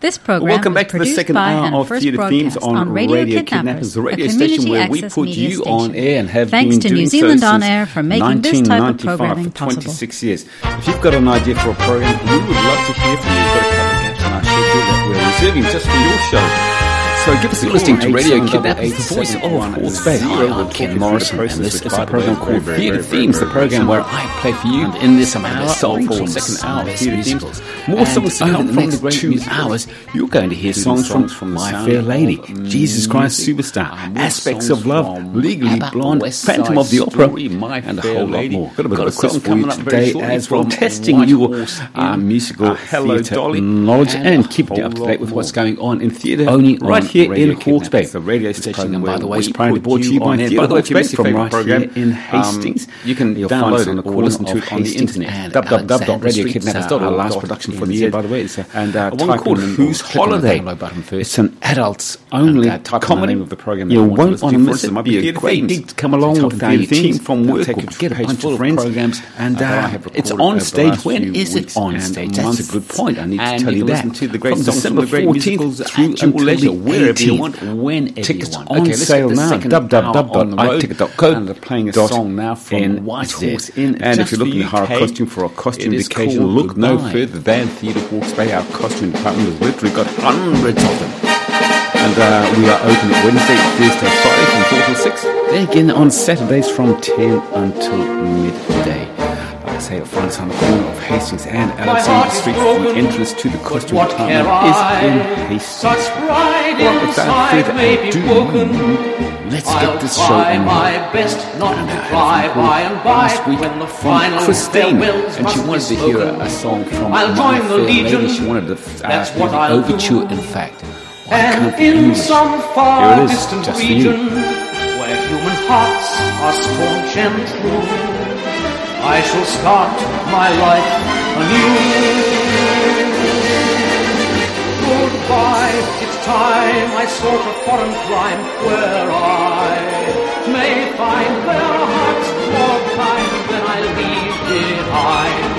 This program welcome back to the second hour of Theatre Themes on Radio Kidnappers, the radio station where we put you on air and have been doing so since 1995. Thanks to New Zealand On Air for making this type of programming possible. 26 years. If you've got an idea for a program, we would love to hear from you. We've got a couple of gaps on our schedule that we're reserving just for your show. So give us a listening to Radio Kidnappers, the voice of Hawkes Bay. I'm Ken Morrison, and this is a program called Theatre Themes, the program where I play for you in this hour, soulful second hour of Theatre Themes. More songs to come from the next 2 hours. You're going to hear songs from My Fair Lady, Jesus Christ Superstar, Aspects of Love, Legally Blonde, Phantom of the Opera, and a whole lot more. Got a question for you today as well, testing your musical theatre knowledge and keeping you up to date with what's going on in theatre right here in Hawkes Bay. The radio station, and by the way, is proudly brought to you by Theatre Works Bay from right here in Hastings. You can download it or listen to it on the internet. www.radiokidnappers.org.nz. Our last production for the year, by the way. And one called Who's Holiday? It's an adults-only comedy. You won't want to miss it. It might be a great gig to come along with the team from work or get a bunch of friends. And it's on stage. When is it on stage? That's a good point. I need to tell you that. From December 14th through until tickets on sale now. www.iticket.co.nz. Playing a song now from White Horse Inn. And if you're looking for a costume for a costume vacation, look no further than Theatre Hawkes Bay. Our costume department has literally got hundreds of them. And we are open Wednesday, Thursday, Friday from 4 to 6. Then again on Saturdays from 10 until midday. Sale finds on the corner of Hastings and Alexander Street. The entrance to the costume department is in Hastings Street. Well, without further ado, let's get this show on. Last week from Christine, and she wanted to hear a song from My Fair Lady. She wanted the overture, in fact. And in some far distant region, where human hearts are staunch and true, I shall start my life anew. Goodbye, it's time I sought a foreign clime where I may find fairer hearts more kind than I leave behind.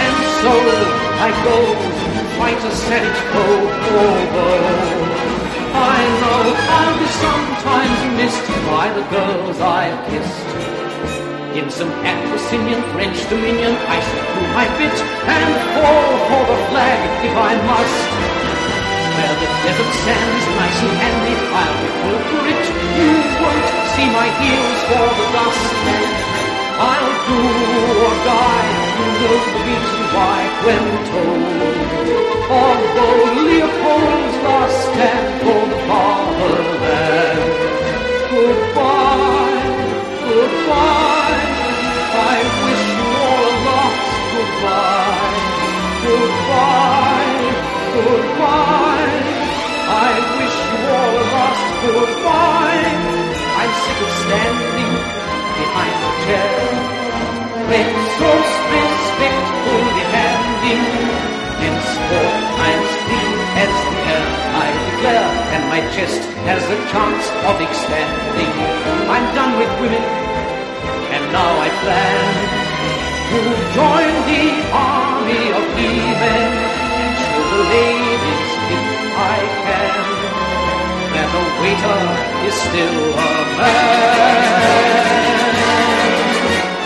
And so I go fight a savage foe, although I know I'll be sometimes missed by the girls I've kissed. In some Abyssinian French dominion, I shall do my bit and fall for the flag if I must. Where the desert sands nice and handy, I'll be full to it. You won't see my heels for the dust. I'll do or die, you know the reason why when told. Although Leopold's last stand for the fatherland. Goodbye, goodbye. Goodbye, goodbye, goodbye. I wish you all a last goodbye. I'm sick of standing behind the chair. When so respectfully handing, henceforth I'm free as the air, I declare, and my chest has a chance of expanding. I'm done with women, and now I plan to join the army of leaving to the ladies if I can. That a waiter is still a man.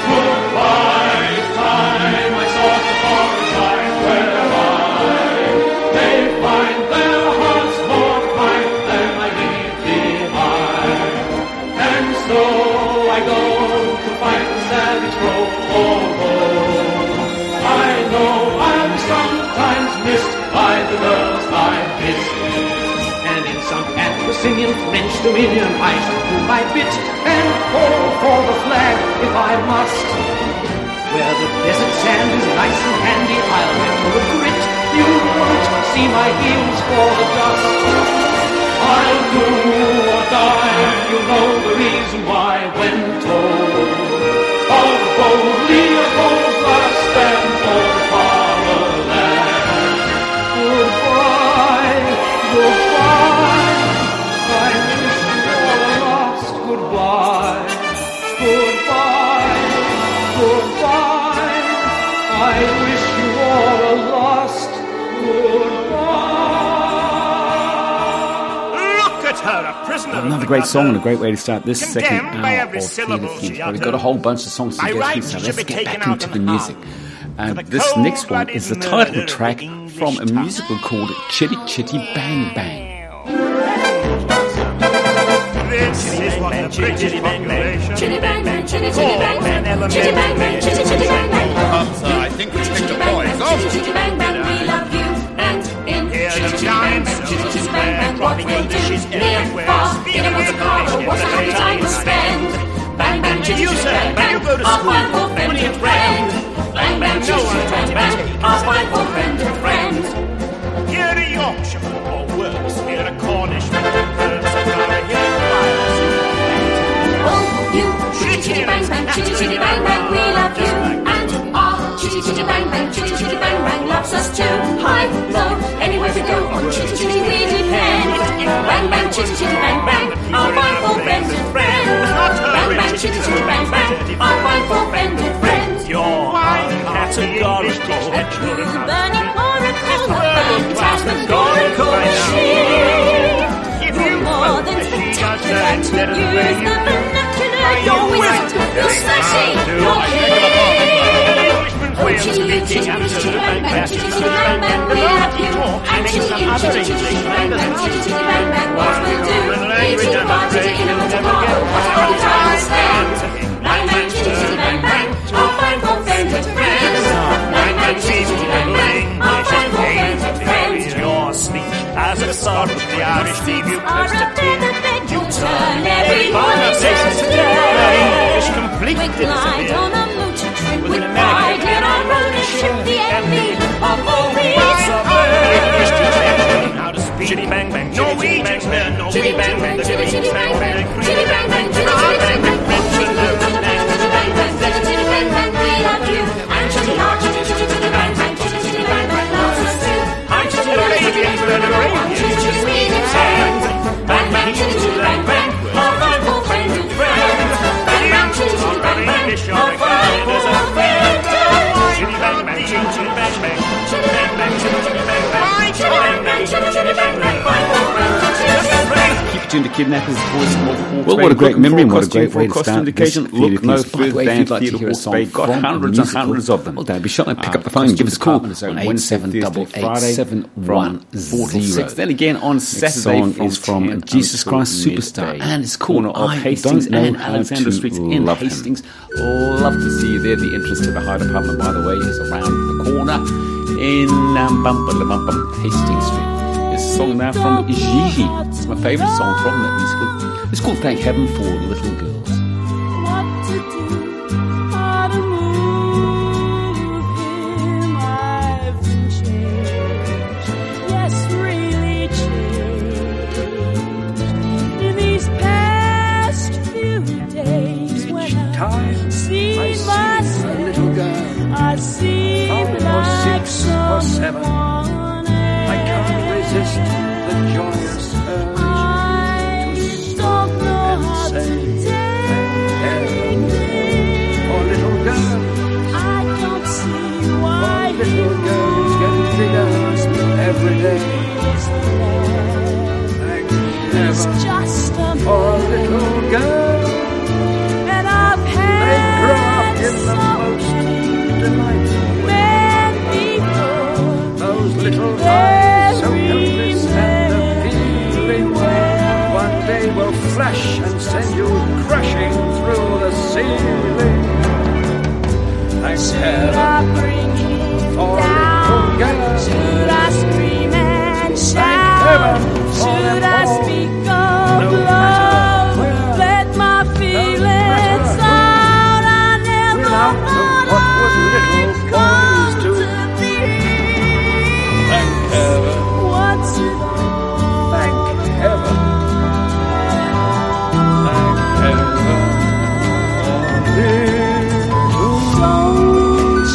Goodbye, it's time I saw the foreign life where I may find their hearts more kind than I leave behind. And so I go to fight the savage foe. Singing French dominion, I shall do my bit and fall for the flag if I must. Where the desert sand is nice and handy, I'll be full of grit. You won't see my heels for the dust. I'll do or die, you know the reason why when told. Although Leopold's last stand for the fatherland. Goodbye, goodbye. I wish you all a last goodbye. her a prisoner. Another great song and a great way to start this second hour of Theatre Themes. But we've got a whole bunch of songs to get through, so let's get back into the music. And this next one is the title track from a musical called Chitty Chitty Bang Bang. This is what the British population call an element. I think we picked a boy's off. Chitty bang bang, we love you. And in chitty bang bang, what will dishes everywhere. In a motor car, what a happy time to spend. Bang bang, chitty bang bang, our fine old friend and friend. Bang bang, chitty bang bang, our fine old friend and friend. Here a Yorkshire, or worse, here a Cornish. Chitty bang bang, chitty chitty bang bang, we love you. And our chitty chitty bang bang, chitty chitty bang bang loves us too. High, low, anywhere we go, on chitty chitty we depend. Bang bang, chitty chitty bang bang, our wonderful friend and friend. Bang bang, chitty chitty bang bang, our wonderful friend and friend. You're categorical, you're a burning oracle, a burning transmogorical machine. You're more than spectacular to use the vernacular. You're wizard, you're smashing, you're king. Oh, chitty, chitty, chitty, bang, bang, chitty, chitty, bang, bang, we love you. And chitty, chitty, chitty, bang, bang, chitty, chitty, bang, bang, what will do? Eating party in a motor car, what a holy time to spend. Bang, bang, chitty, chitty, bang, bang, our fine for friends and friends. Bang, bang, chitty, chitty, bang, bang, our fine for friends and friends. Your speech as a sort of the Irish leave you close to tea. Turn every morning says today. We glide on a motor trip with pride in our ownership, the envy of all we serve. Chitty bang bang, chitty bang bang, chitty bang bang, chitty bang bang, chitty bang bang, chitty bang bang. Kidnappers, voice, well, what a great memory and what a great way to start this theatre. Look no further than Theatre Works Bay. Got hundreds and hundreds of them. Well, don't be shy. Pick up the phone. Give us a call. 1-877-881-06. Then again on Saturday. Next song is from Jesus Christ Superstar, and it's called I Hastings and Alexander Street in Hastings. Love to see you there. The entrance to the High Department, by the way, is around the corner in Hastings Street. This song now from Gigi. It's my favourite song from that musical. It's called Thank Heaven for Little Girls. What to do, how to move him, I've been changed. Yes, really changed. In these past few days, each when I've seen myself, little girl, I seem like someone. The joyous urge to stop and say, Heaven for little girls. I don't see why little girls get bigger every day. Thank heaven for little girls. And I've had they grow up in the most delightful way. Those little girls. They will flash and send you crashing through the ceiling. Thanks heaven for little girls. Should I scream and shout? Should I speak of love? Let my feelings out. I never thought I'd come to be. Thank heaven. What's it all? Thank heaven. Little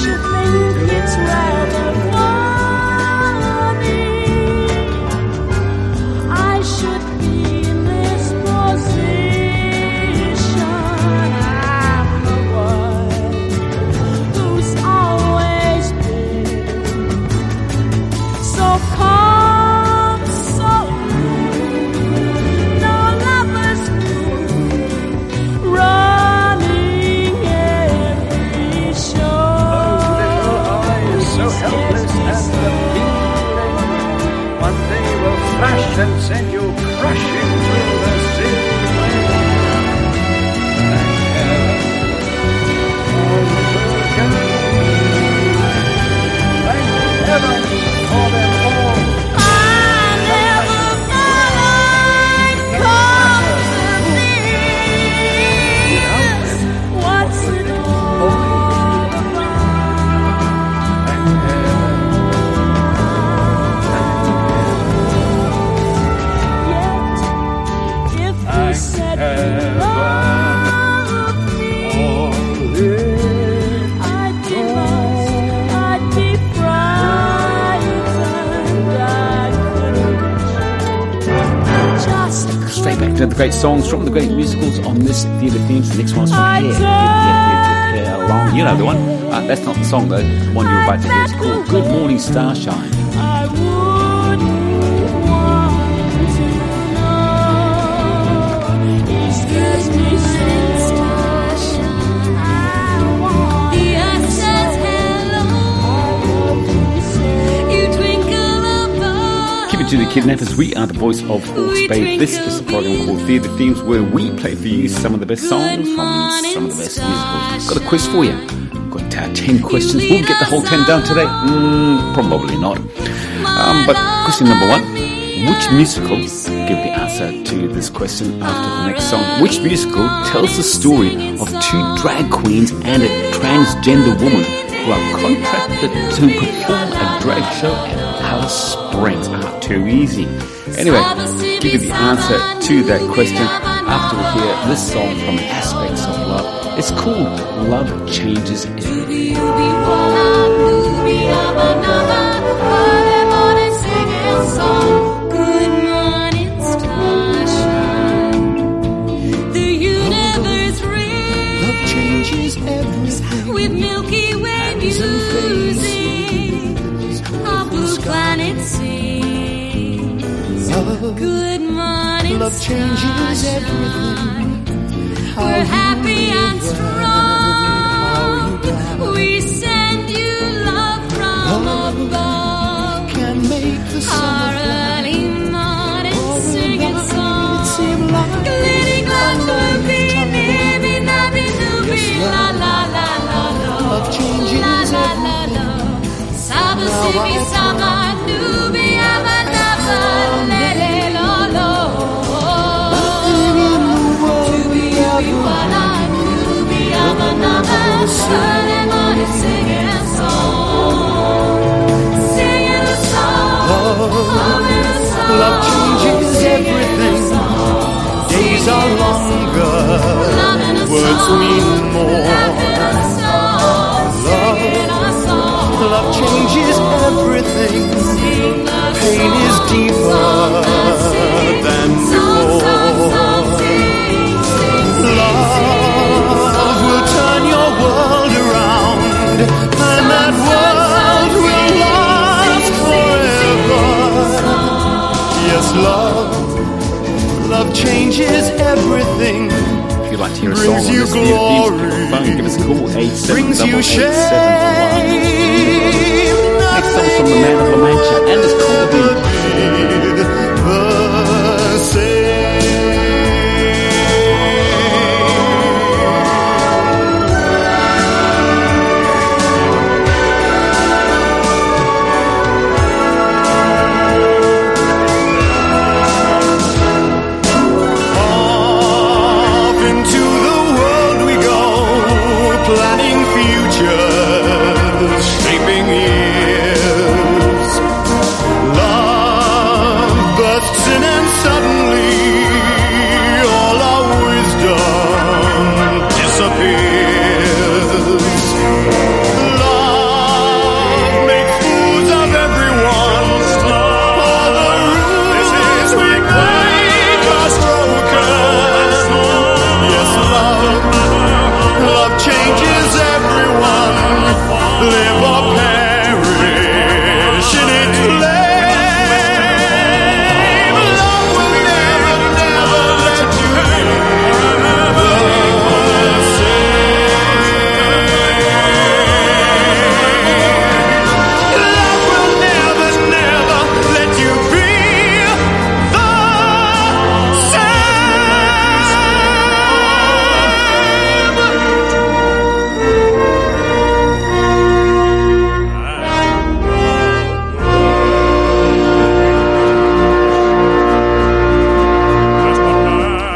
heart and send you crashing through the ceiling. Thank heaven for them all. I never thought I'd come to this. What's it all about? Yet, if we said all of me, straight back to the great songs from the great musicals on this Theatre Themes. The next one's from Hair Along. You know the one. That's not the song, though. The one you're about to hear is called Good Morning Starshine. I wouldn't want to know. It's good music. Starshine. I want the earth says hello. You twinkle above. Keep it to the Kidnappers. We are the voice of Hawkes Bay. This is a program called Theatre Themes, where we play for you some of the best songs from some of the best musicals. Got a quiz for you. Got 10 questions. Will we get the whole 10 down today? Probably not. But question number one. Which musical, give the answer to this question after the next song, which musical tells the story of two drag queens and a transgender woman who are contracted to perform a drag show at Alice Springs? Ah, too easy. Anyway, give you the answer to that question after we hear this song from Aspects of Love. It's called Love Changes Everything. Good morning, love changes everything. We're happy and strong. We send you love from above. Can make the sun early morning singing song. Living love will be living, nothing will be la la la la la. Love changes everything. Saba sibi saba nubi abadaba. Sunday morning singing a song, singing a song, loving a song. Love changes everything. Days are longer, words mean more. Love changes everything. Pain is deeper than before. Love will turn your world. And that world will last forever. Yes, love changes everything. If you'd like to hear a song on this Theatre Themes, give us a call, 878871. Next song from the Man of La Mancha, and it's called The Same. Shaping years, love.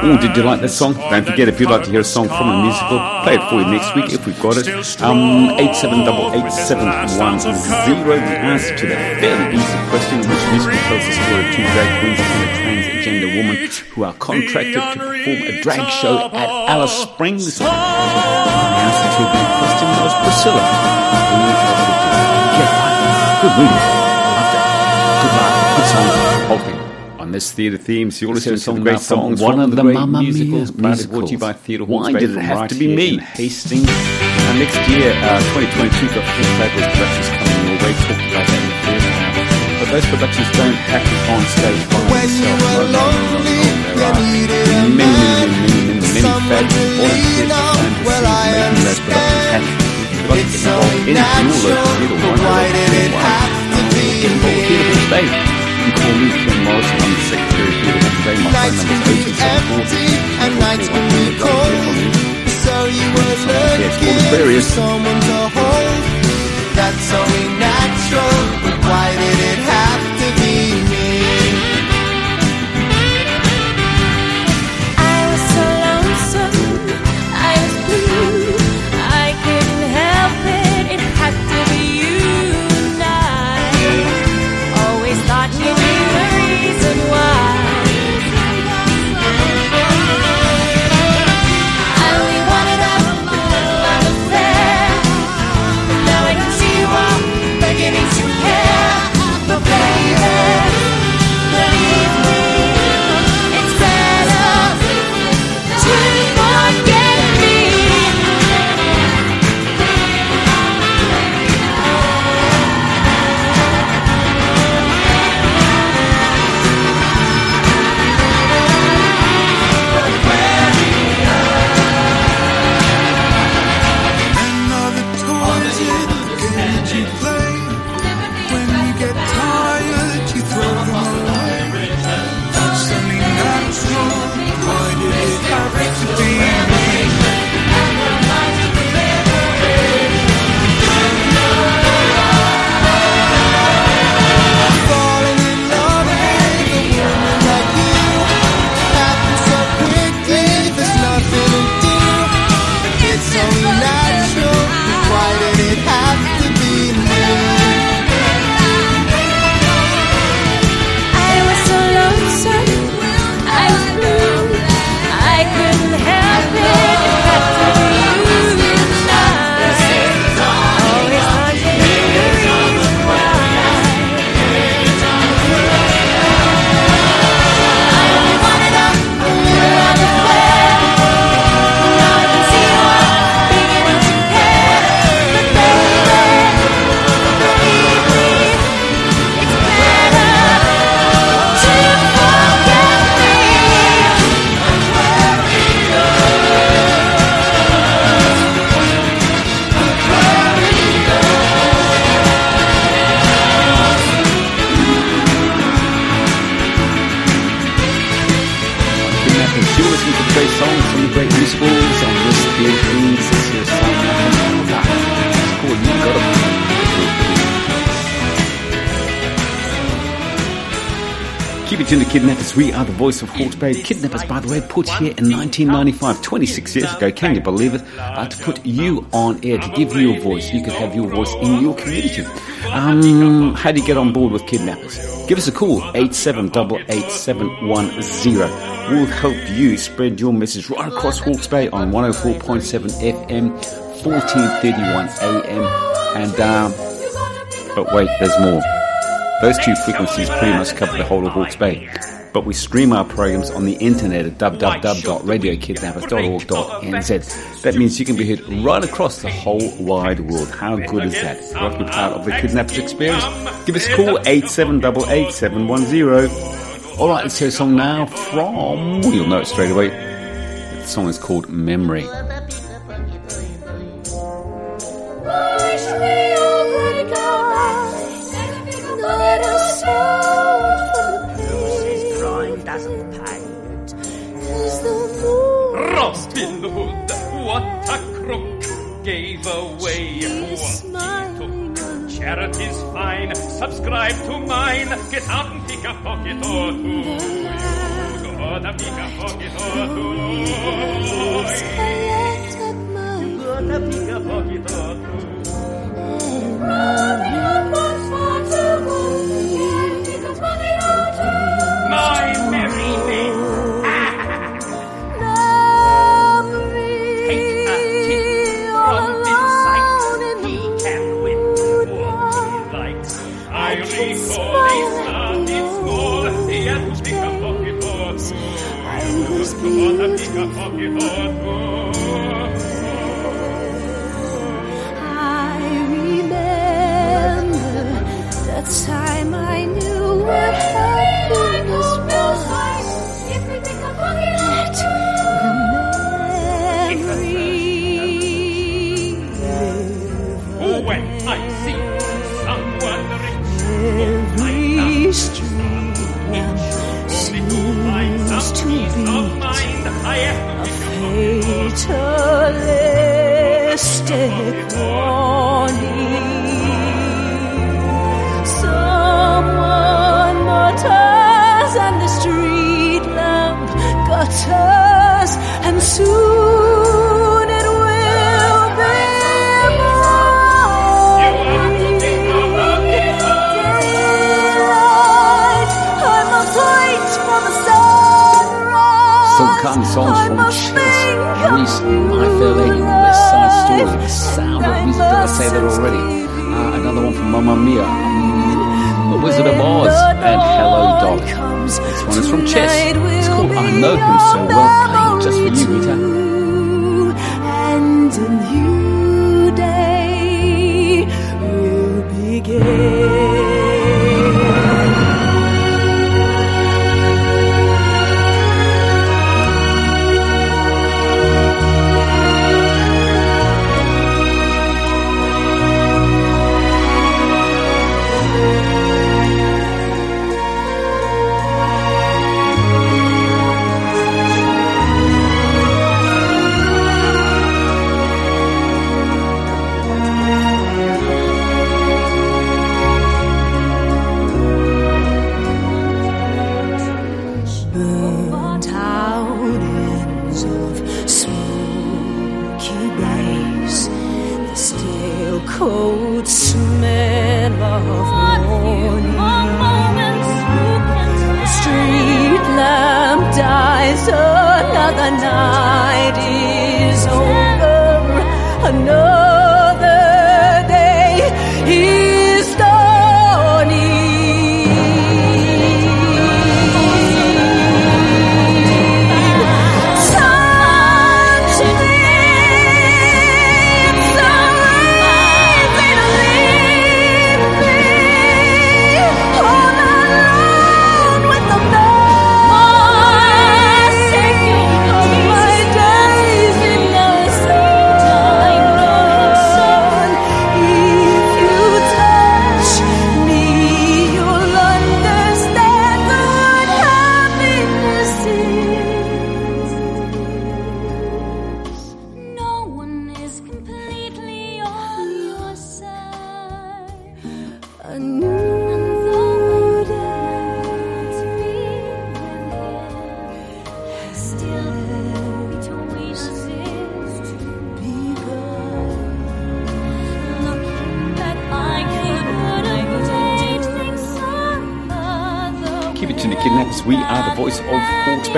Oh, did you like that song? Don't forget, if you'd like to hear a song from a musical, play it for you next week if we've got it. 87887110. The answer to that fairly easy question: which musical tells the story of two drag queens and a transgender woman who are contracted to perform a drag show at Alice Springs? The answer to that question was Priscilla. Get right. Good movie. Loved it. Good life. Good songs. Whole thing. On this Theatre Themes, you're listening to some great songs from the great Mamma musicals, brought to you by Theatre Works Bay. Why did it have to be me? Hastings. Next year, 2022, got four fabulous productions coming your way. Talked about that in the theatre now. But those productions don't happen on stage by themselves. There are many fabulous volunteers behind the scenes making those productions happen. If you'd like to get involved in your local theatre, why not get involved with Theatre Works Bay? You can call me, Ken Morrison. I'm the Secretary of Theatre Works Bay. My phone number is 8744. So you were looking for someone to hold. That's only natural. But why did it have to be me? I was so lonesome. I was blue. I couldn't help it. It had to be you and I. Always thought you. In the Kidnappers, we are the voice of Hawkes Bay. Kidnappers, by the way, put here in 1995, 26 years ago. Can you believe it? To put you on air, to give you a voice. You can have your voice in your community. How do you get on board with Kidnappers? Give us a call, 87887110. We'll help you spread your message right across Hawkes Bay on 104.7 FM, 1431 AM. But wait, there's more. Those two frequencies pretty much cover the whole of Hawke's Bay. But we stream our programs on the internet at www.radiokidnappers.org.nz. That means you can be heard right across the whole wide world. How good is that? Want to be part of the Kidnappers experience? Give us a call, 87887110. All right, let's hear a song now from... You'll know it straight away. The song is called Memory. In the hood, what a crook gave away. What he took. Charity's fine. Subscribe to mine. Get out and pick a pocket or two.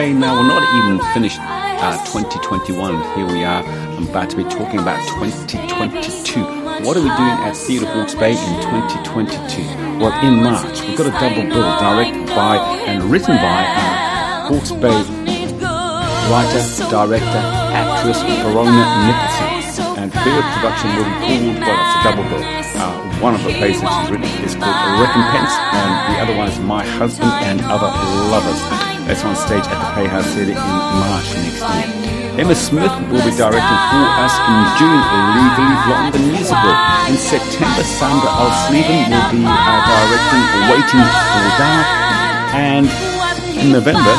Now we're not even finished 2021. Here we are. I'm about to be talking about 2022. What are we doing at Theatre Works Bay in 2022? Well, in March, we've got a double bill directed by and written by Hawkes Bay writer, director, actress Veronica Nitsy. And her production will be called, well, it's a double bill. One of the plays that she's written is called Recompense, and the other one is My Husband and Other Lovers. That's on stage at the Playhouse Theatre in March next year. Emma Smith will be directing for us in June, Legally Blonde, the musical. In September, Sandra O'Sullivan will be directing Waiting for Dark. And in November,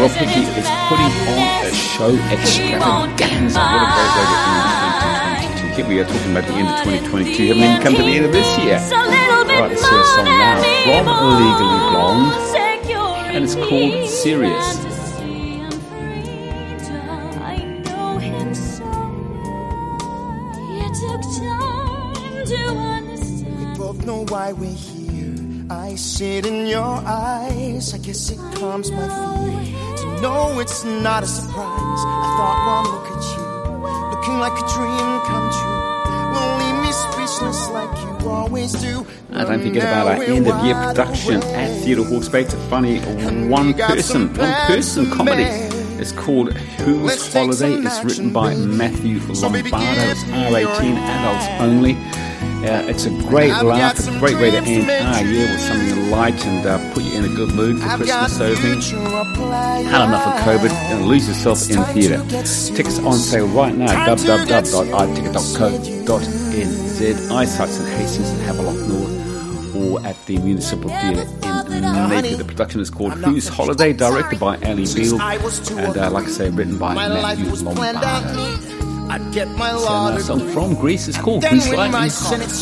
Rob Hickey is putting on a show extravaganza. What a great way to end 2022. Here we are talking about the end of 2022. Haven't even come to the end of this year. Alright, let's hear a song now from Legally Blonde. And it's called Serious. why we're here. I see it in your eyes. I guess it calms my fear to know it's not a surprise. I thought one look at you, looking like a dream come true, will leave me speechless like you always do. And don't forget about our end-of-year production at Theatre Works Bay. It's a funny one-person comedy. It's called Whose Holiday. It's written by Matthew Lombardo. It's R18, adults only. It's a great laugh, a great way to end our year with something light and put you in a good mood for Christmas sort of thing. Had enough of COVID and lose yourself in theatre. Tickets on sale right now at www.iticket.co.nz, iSites in Hastings and Havelock North, or at the Municipal Theatre in Napier. The production is called Whose Holiday, directed by Ali Beal, and like I say, written by Matthew Lombardo. I'd get my lauder from Greece. It's called Greece Life in Holland.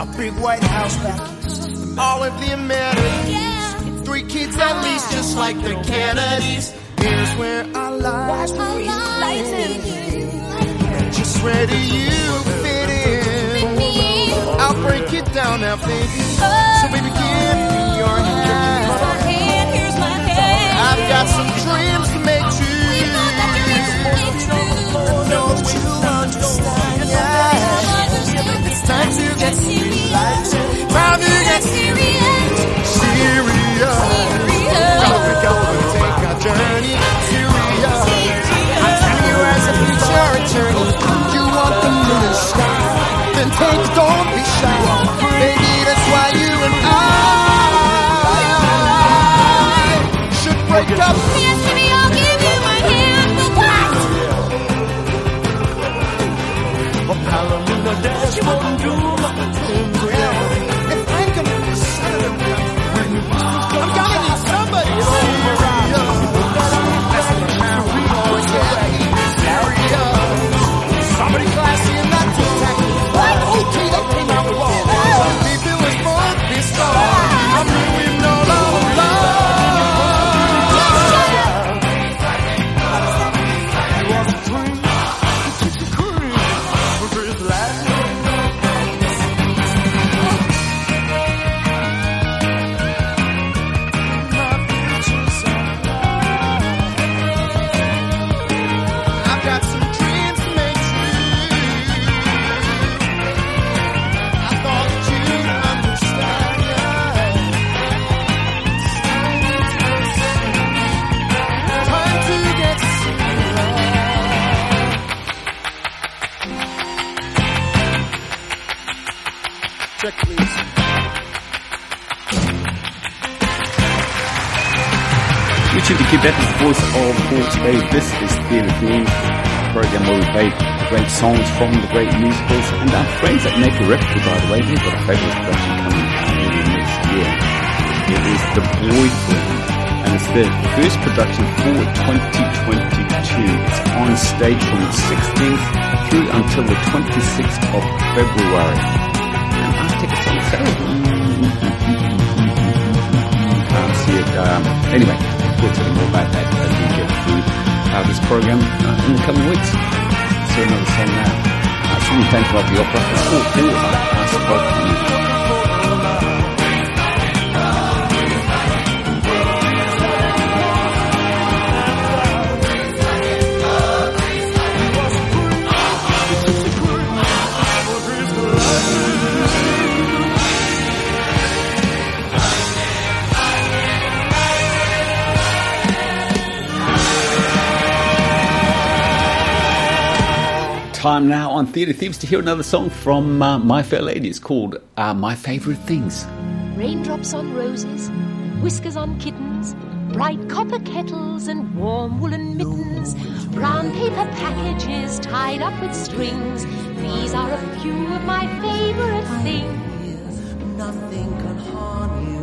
A big white house back east, all of the amenities, yeah. 3 kids at least, just like the Kennedys. Here's where our lives will be. Just where do you fit in? I'll break it down now, baby. So baby, give me your hand. Here's my hand, here's my hand. I've got some dreams to make true. Don't be shy, baby, that's why you and I should break up. Yes, baby, I'll give you my hand, but what? She won't do if I'm gonna be silent. I'm gonna need somebody to see me around. That's the man we always get. Somebody classy in that tic-tac. Okay, that came out the wall. Maybe it was more this star. I mean, we've known all along. It was a dream. It took the courage for his life. I've got some dreams to make true. Check, please. YouTube to keep that is the voice of Hawkes Bay. This is Theatre Themes, a program where we play great songs from the great musicals. And our friends at Naked Reptile, by the way, they've got a fabulous production coming out early next year. It is The Boyfriend, and it's their first production for 2022. It's on stage from the 16th through until the 26th of February. Tickets on sale. Can't see it. Anyway, we'll tell you more about that as we get through this program in the coming weeks. So another song now. Shouldn't thank you about the opera. It's called Aspects of Love. Time now on Theatre Themes to hear another song from My Fair Lady. It's called My Favourite Things. Raindrops on roses, whiskers on kittens, bright copper kettles and warm woolen mittens, brown paper packages tied up with strings. These are a few of my favourite things. Nothing can harm you.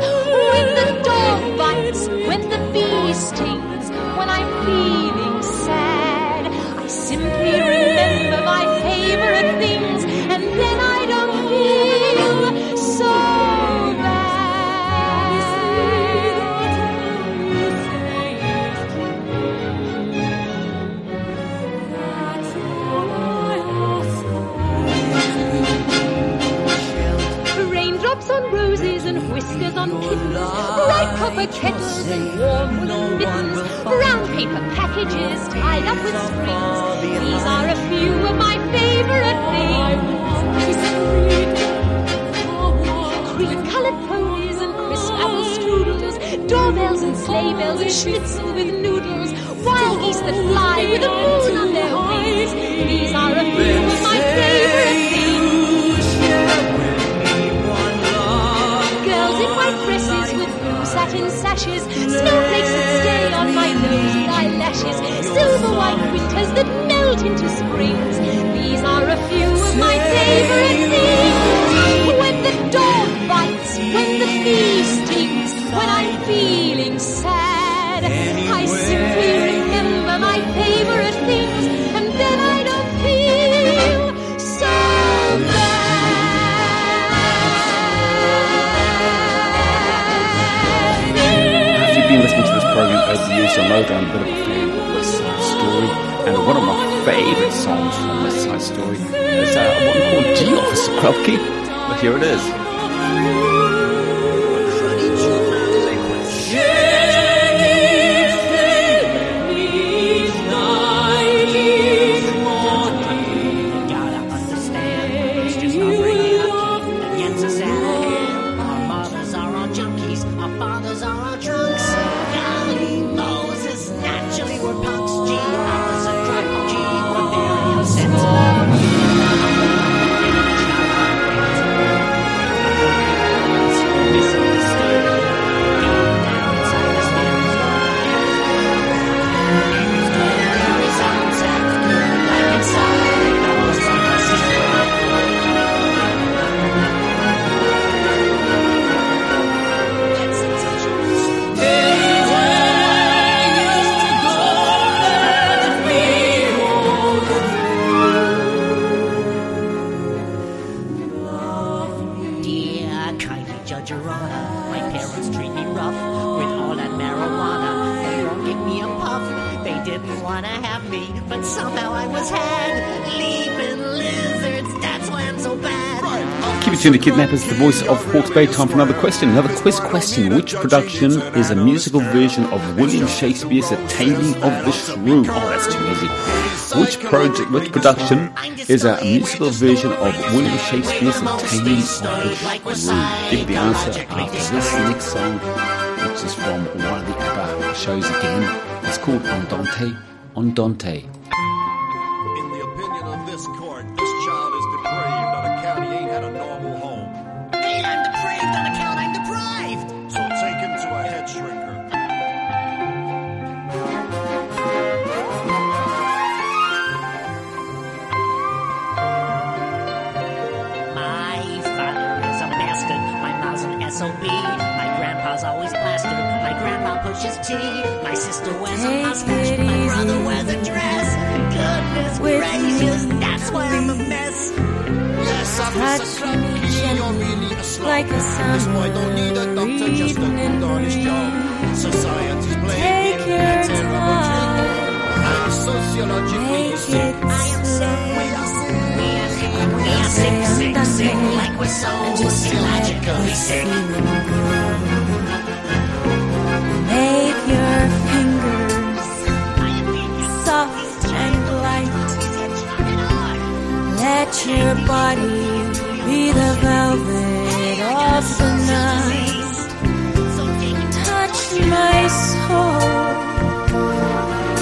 When the dog bites, when the bee stings, when I'm feeling sad, I simply remember my favorite things, and then I don't feel so on roses and whiskers on kittens, bright copper kettles and warm woolen mittens, brown paper packages tied up with strings. These are a few of my favorite things. Cream-coloured ponies and crisp apple strudels, doorbells and sleigh bells and schnitzel with noodles, wild geese that fly with a moon on their wings. These are a few of my favorite things. Dresses with blue satin sashes, snowflakes that stay on my nose and eyelashes, silver white winters that melt into springs. These are a few of my favorite things. When the dog bites, when the bee stings, when I'm feeling sad, I simply remember my favorite things, and then I don't feel so bad. Listening to this program over the years, you'll know that I'm a bit of a fan of West Side Story, and one of my favourite songs from West Side Story is one called Gee Officer Krupke, but here it is. To Kidnappers, the voice of Hawkes Bay. Time for another question, another quiz question. Which production is a musical version of William Shakespeare's The Taming of the Shrew? Oh, that's too easy. Which production is a musical version of William Shakespeare's The Taming of the Shrew? Give the answer after this next song, which is from one of the ABBA shows again. It's called Andante, Andante. My sister wears a mustache, my brother wears a dress. Goodness gracious, that's why I'm a mess. Yes, I'm Mrs. Krupke, you're really a slob. Like a this boy don't need a doctor, just a good honest job. Society's playing him, that's everyone. I'm sociologically sick. I am sick. We are sick, sick, sick. Like we're so illogically sick. Let your body be the velvet of the night. Touch my soul,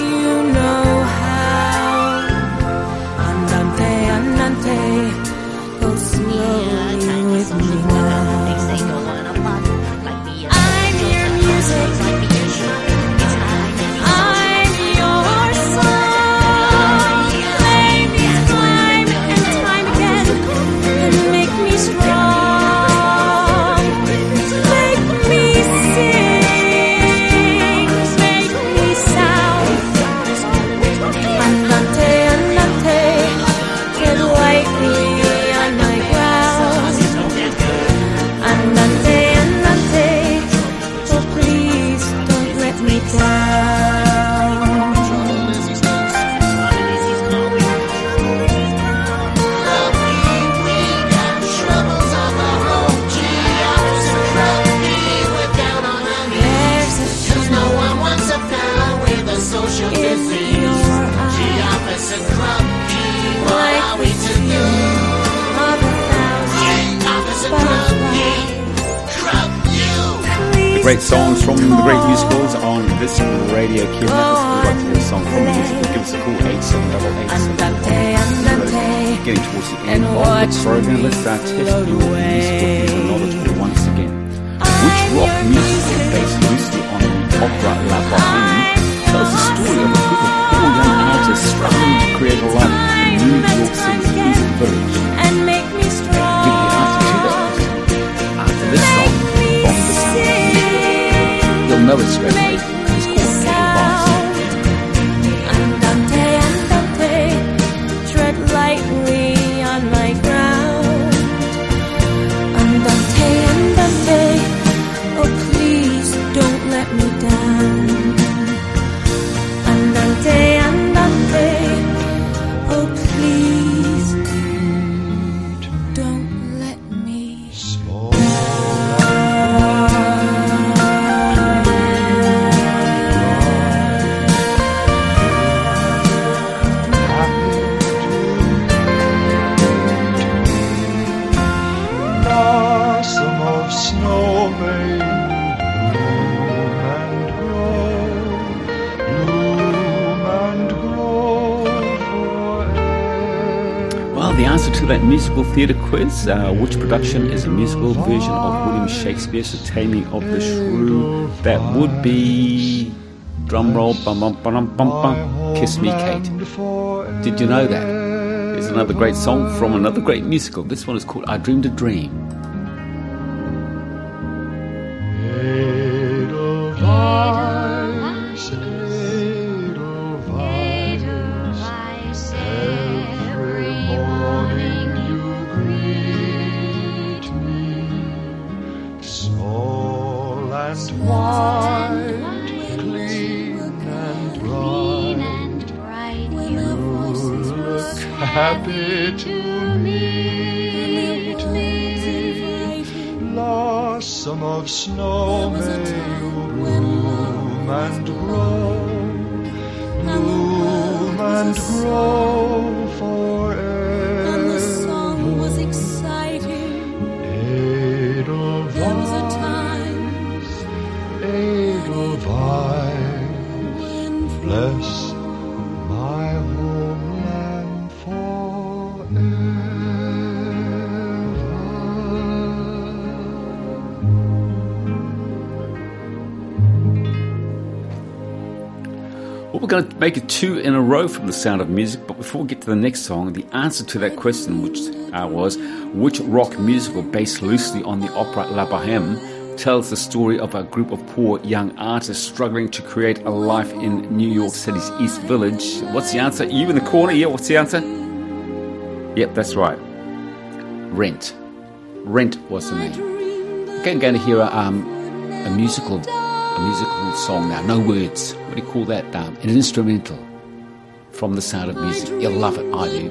you know how. Andante, andante, go slowly with me now. I'm your music. Great songs from the great musicals on this Radio Kidnappers. If you'd like to hear a song from the musical, give us a call, 8788 710. Getting towards the end of the program, let's test your musical knowledge once again. Which rock musical is based loosely on the opera La Boheme tells the story of a group of four young artists struggling to create a life in New York City's East Village? Give the answer to that question after this song from The Sound of Music. You'll know it straight away. It's called Little Boss. Andante, andante, tread lightly on my ground. Andante, andante, oh please don't let me down. Andante, andante, oh please don't let me slow. Blossom of snow may bloom and grow forever. Well, the answer to that musical theatre quiz, which production is a musical version of William Shakespeare's The Taming of the Shrew? That would be, drumroll, bum bum bum bum bum, Kiss Me Kate. Did you know that? There's another great song from another great musical. This one is called I Dreamed a Dream. Make it two in a row from The Sound of Music, but before we get to the next song, the answer to that question, which was which rock musical based loosely on the opera La Boheme tells the story of a group of poor young artists struggling to create a life in New York City's East Village? What's the answer? Are you in the corner? Yeah, what's the answer? Yep, that's right. Rent. Rent was the name. Okay, I'm going to hear a musical song now. No words. What do you call that? An instrumental from The Sound of Music. You'll love it. I do.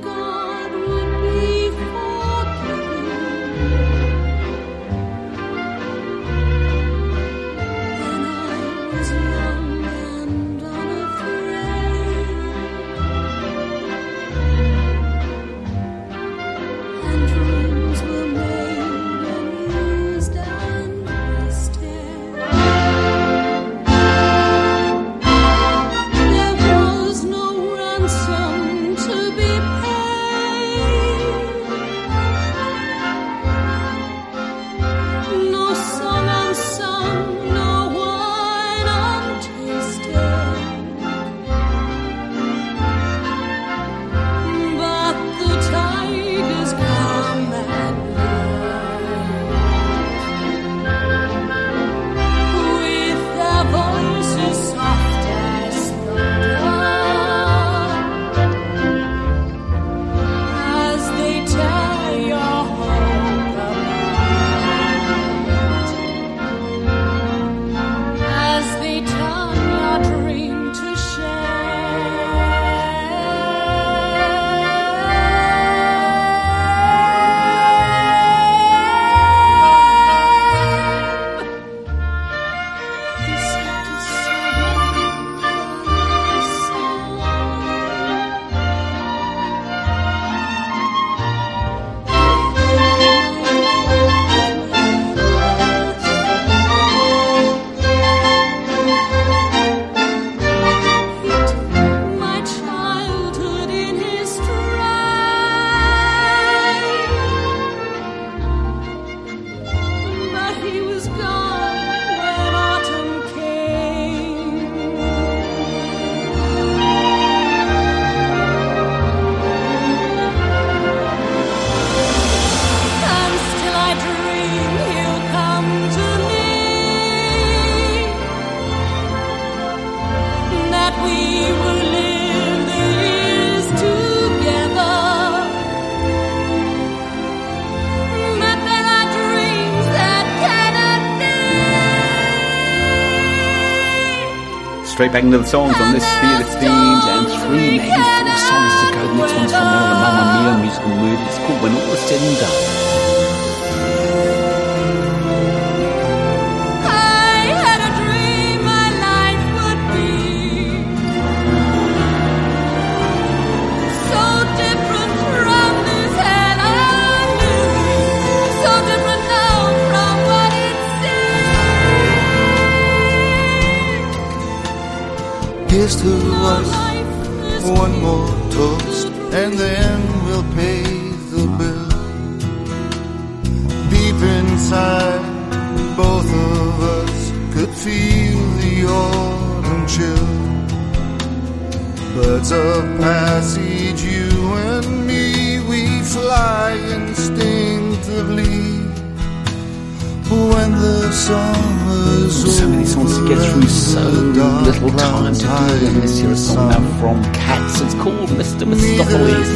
Straight back into the songs on this Theatre Themes, and 384 songs to go. The next one's from one of the Mamma Mia musical movies. It's called When All Is Said and Done. Here's to us, one more toast, and then we'll pay the bill. Deep inside, both of us could feel the autumn chill. Birds of passage, you and me, we fly instinctively. When the summer's so many songs to get through, so little time to do them. This here is a song now from Cats. It's called Mr. Mistopheles. There's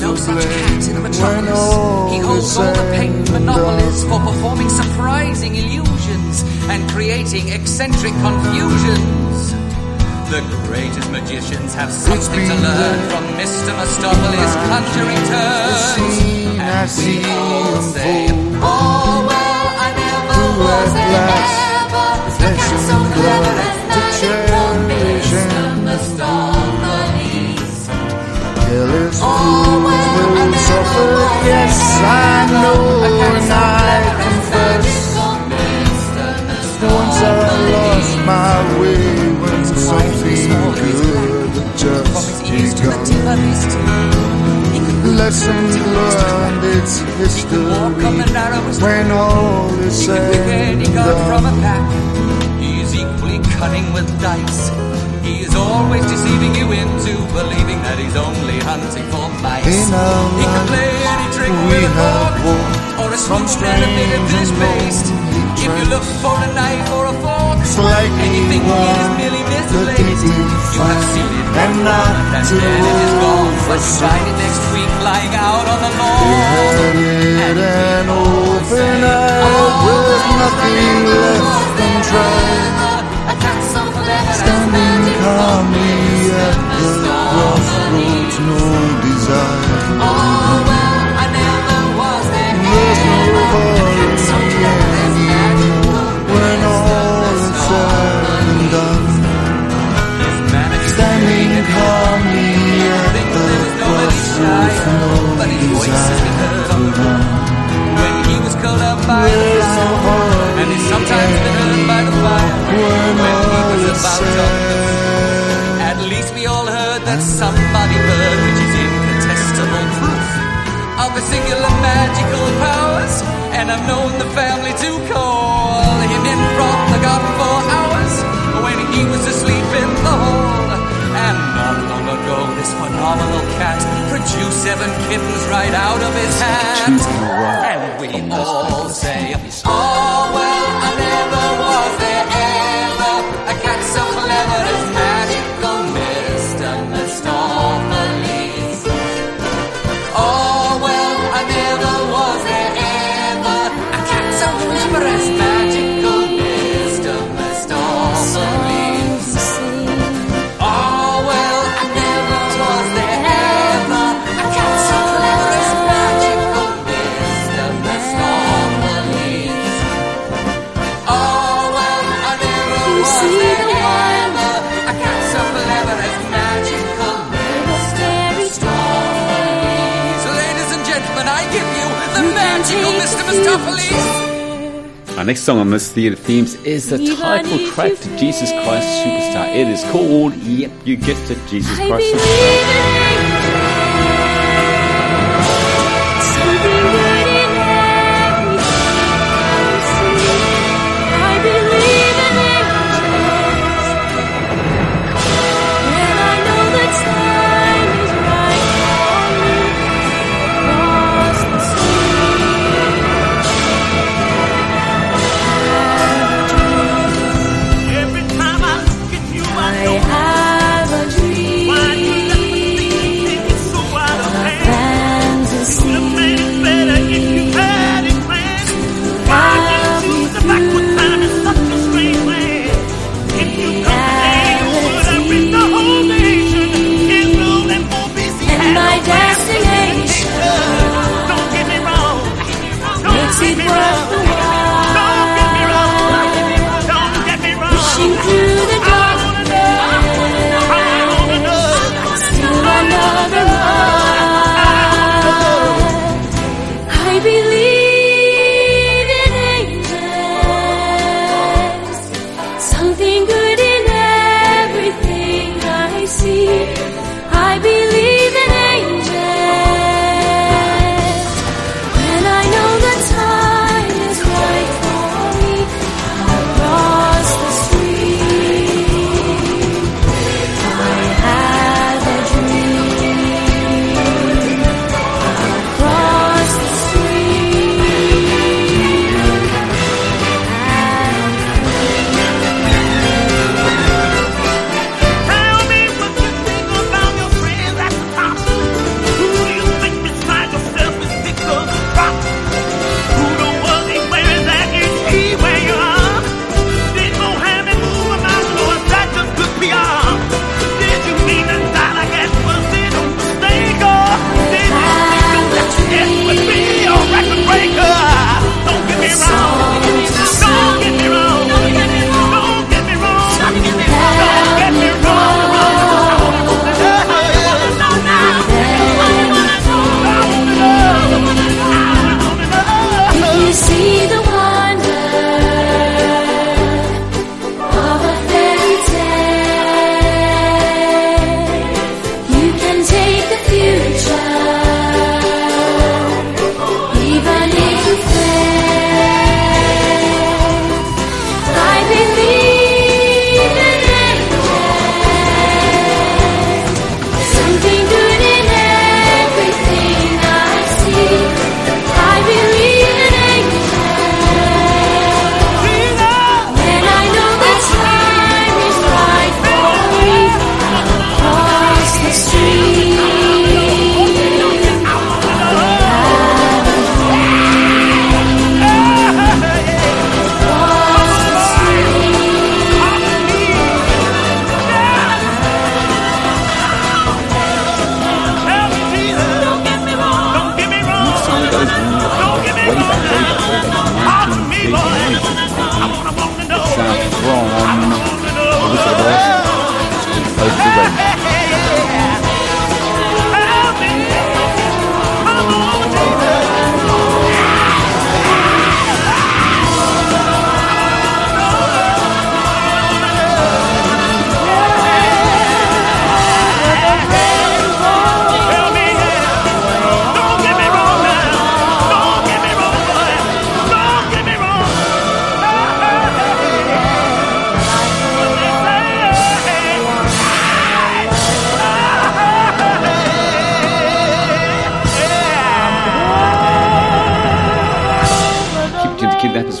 no such cat in a metropolis. He holds all the patent monopolies for performing surprising illusions and creating eccentric confusions. The greatest magicians have something to learn from Mr. Mistopheles' conjuring turns. And we all say, oh, well, I never was and ever a cat so clever as that from Mr. Mistopheles. Oh, well, I never was, yes, I know, and I confess. Once I lost my way when something good had just begun. Lessons learned, it's history. When all is said and done, he's equally cunning with dice. He is always deceiving you into believing that he's only hunting for mice. He can play any trick with a fork or a smooth animated dish paste. If you look for a knife or a fork, and you think it is merely misplaced, you have seen it and not and then it is gone. But you find it next week lying out on the lawn. And an open out with nothing left than tried. A cat so clever standing calmly at the crossroads, no desire. Oh, well, I never was there. There's no worry. When all is said and done, standing calmly at the crossroads, no desire to run. When he was curled up by the fire, and he sometimes been hurt by the fire. When he was about to, at least we all heard that somebody heard, which is incontestable proof of his singular magical powers. And I've known the family to call him in from the garden for hours when he was asleep in the hall. And not long ago, this phenomenal cat produced 7 kittens right out of his hand. And we all say, oh, well, I never was there ever a cat so clever as magical Mr. Mistopheles. Oh, well, I never was there ever a cat so clever as magical Mr. Mistopheles. Oh, well, I never was there ever a cat so clever as magical Mr. Mistopheles. Oh, well, I never was there ever a cat so clever as magical Mr. Mistopheles. Ladies and gentlemen, I give you the magical Mr. Mistopheles. Our next song on this Theatre Themes is the title track to Jesus Christ Superstar. It is called, yep, you guessed it, Jesus Christ Superstar.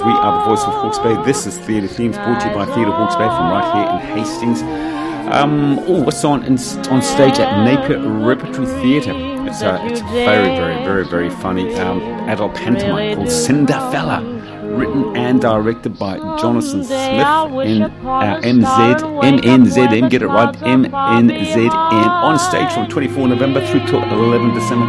we are the voice of Hawkes Bay. This is Theatre Themes, brought to you by Theatre Hawkes Bay from right here in Hastings. What's on stage at Napier Repertory Theatre? It's very, very, very, very funny adult pantomime called Cinderfella, written and directed by Jonathan Smith in MNZM. Get it right, MNZM. On stage from 24 November through to 11 December.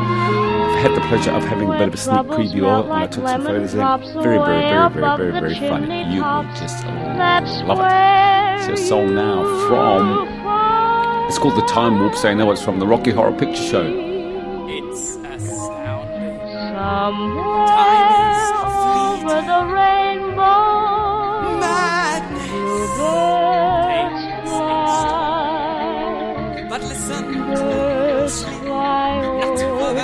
Had the pleasure of having a bit of a sneak preview of it, and I took some photos there. Very, very, very, very, very, very fun. You will just love it. It's a song now from... It's called The Time Warp, so I know it's from the Rocky Horror Picture Show. It's astounding. Time is over the rainbow. Madness. But listen.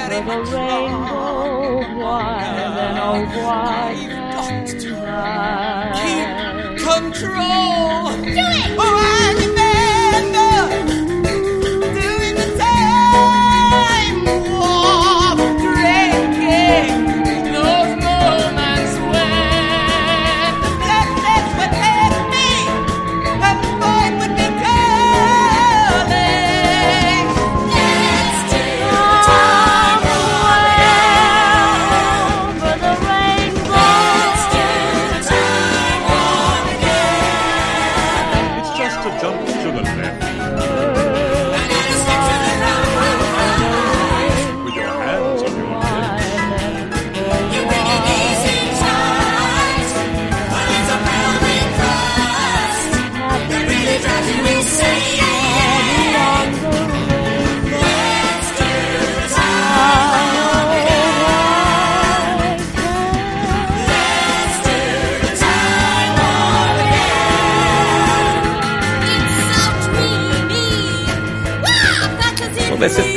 The rainbow, wide and oh wide. You've got to keep control. Do it! Oh, I remember doing the time warp, drinking those moments when the blackness would let me and the void would be coming. Let's take time.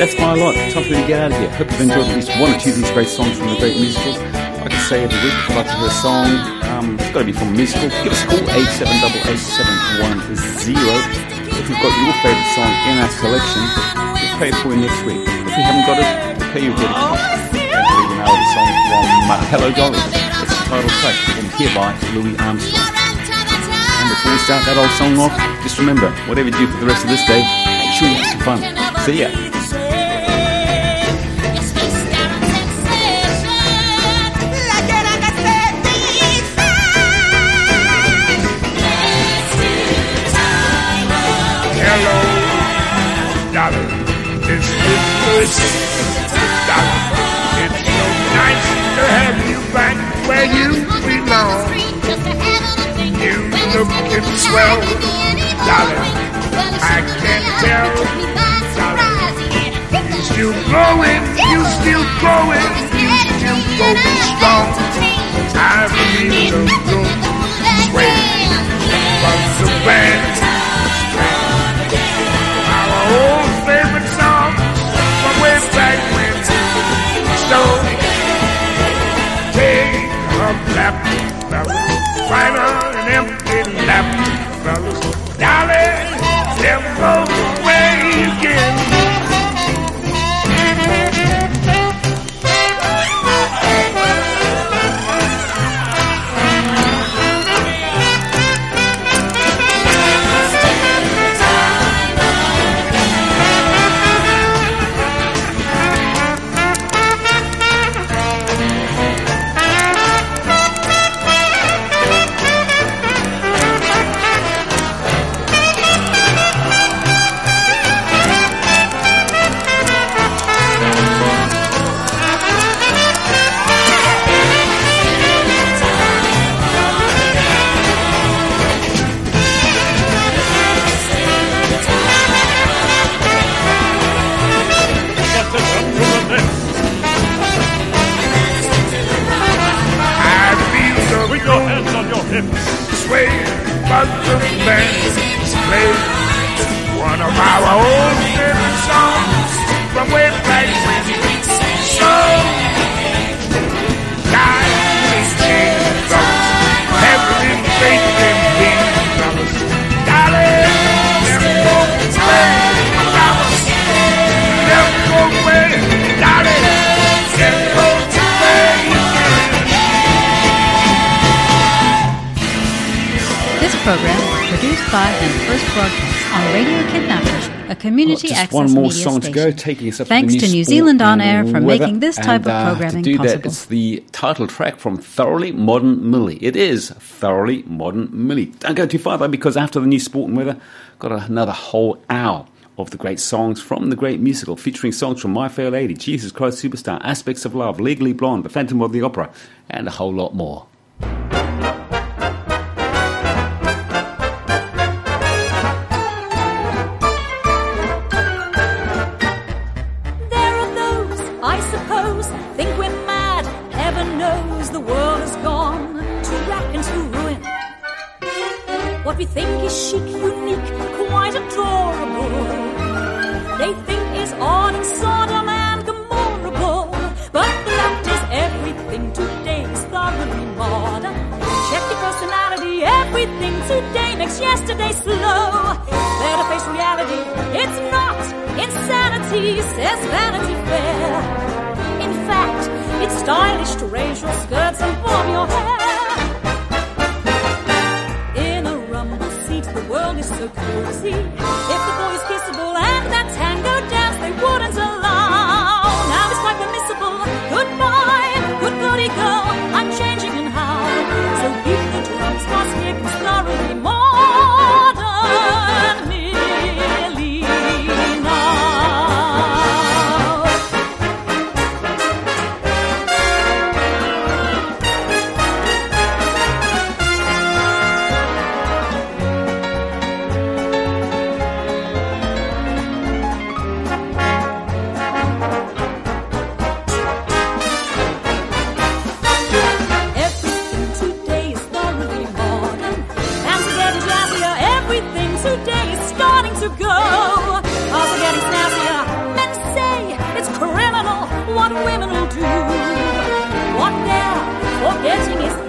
That's my lot. Time for me to get out of here. Hope you've enjoyed at least one or two of these great songs from the great musicals. Like I say every week, I'd like to hear a song. It's got to be from a musical. Give us a call, 878871 0. If you've got your favourite song in our collection, we'll play it for you next week. If you haven't got it, we'll play you a dedication. Now the song from Hello Dolly. It's the title track from Here by Louis Armstrong. And before we start that old song off, just remember, whatever you do for the rest of this day, make sure you have some fun. See ya. It's no nice to have you back where you belong. You looking swell, darling. I can't tell, darling. You're still growing, you're still growing, you're still going strong. I believe in the room, sway from the band. Our old favorite song. Back when stone take a lap, find an empty lap, darling, never away again. live and first broadcast on Radio Kidnappers, a community access media station. One more song to go, taking us up thanks to New Zealand On Air for making this type of programming possible. To do that, it's the title track from Thoroughly Modern Millie. It is Thoroughly Modern Millie. Don't go too far though, because after the new sport and weather, got another whole hour of the great songs from the great musical, featuring songs from My Fair Lady, Jesus Christ Superstar, Aspects of Love, Legally Blonde, The Phantom of the Opera, and a whole lot more. We think is chic, unique, quite adorable. They think is odd and Sodom and Gomorrah-able. But that is everything today is thoroughly modern. Check your personality, everything today makes yesterday slow. Better face reality, it's not insanity, says Vanity Fair. In fact, it's stylish to raise your skirts and form your hair. World is so cozy. If the boy is kissable and that tango dance, they wouldn't allow. Now it's quite permissible. Goodbye, good body girl. I'm changing and how. So give the drums fast here, cause thoroughly modern Millie now. What women will do, what they're forgetting is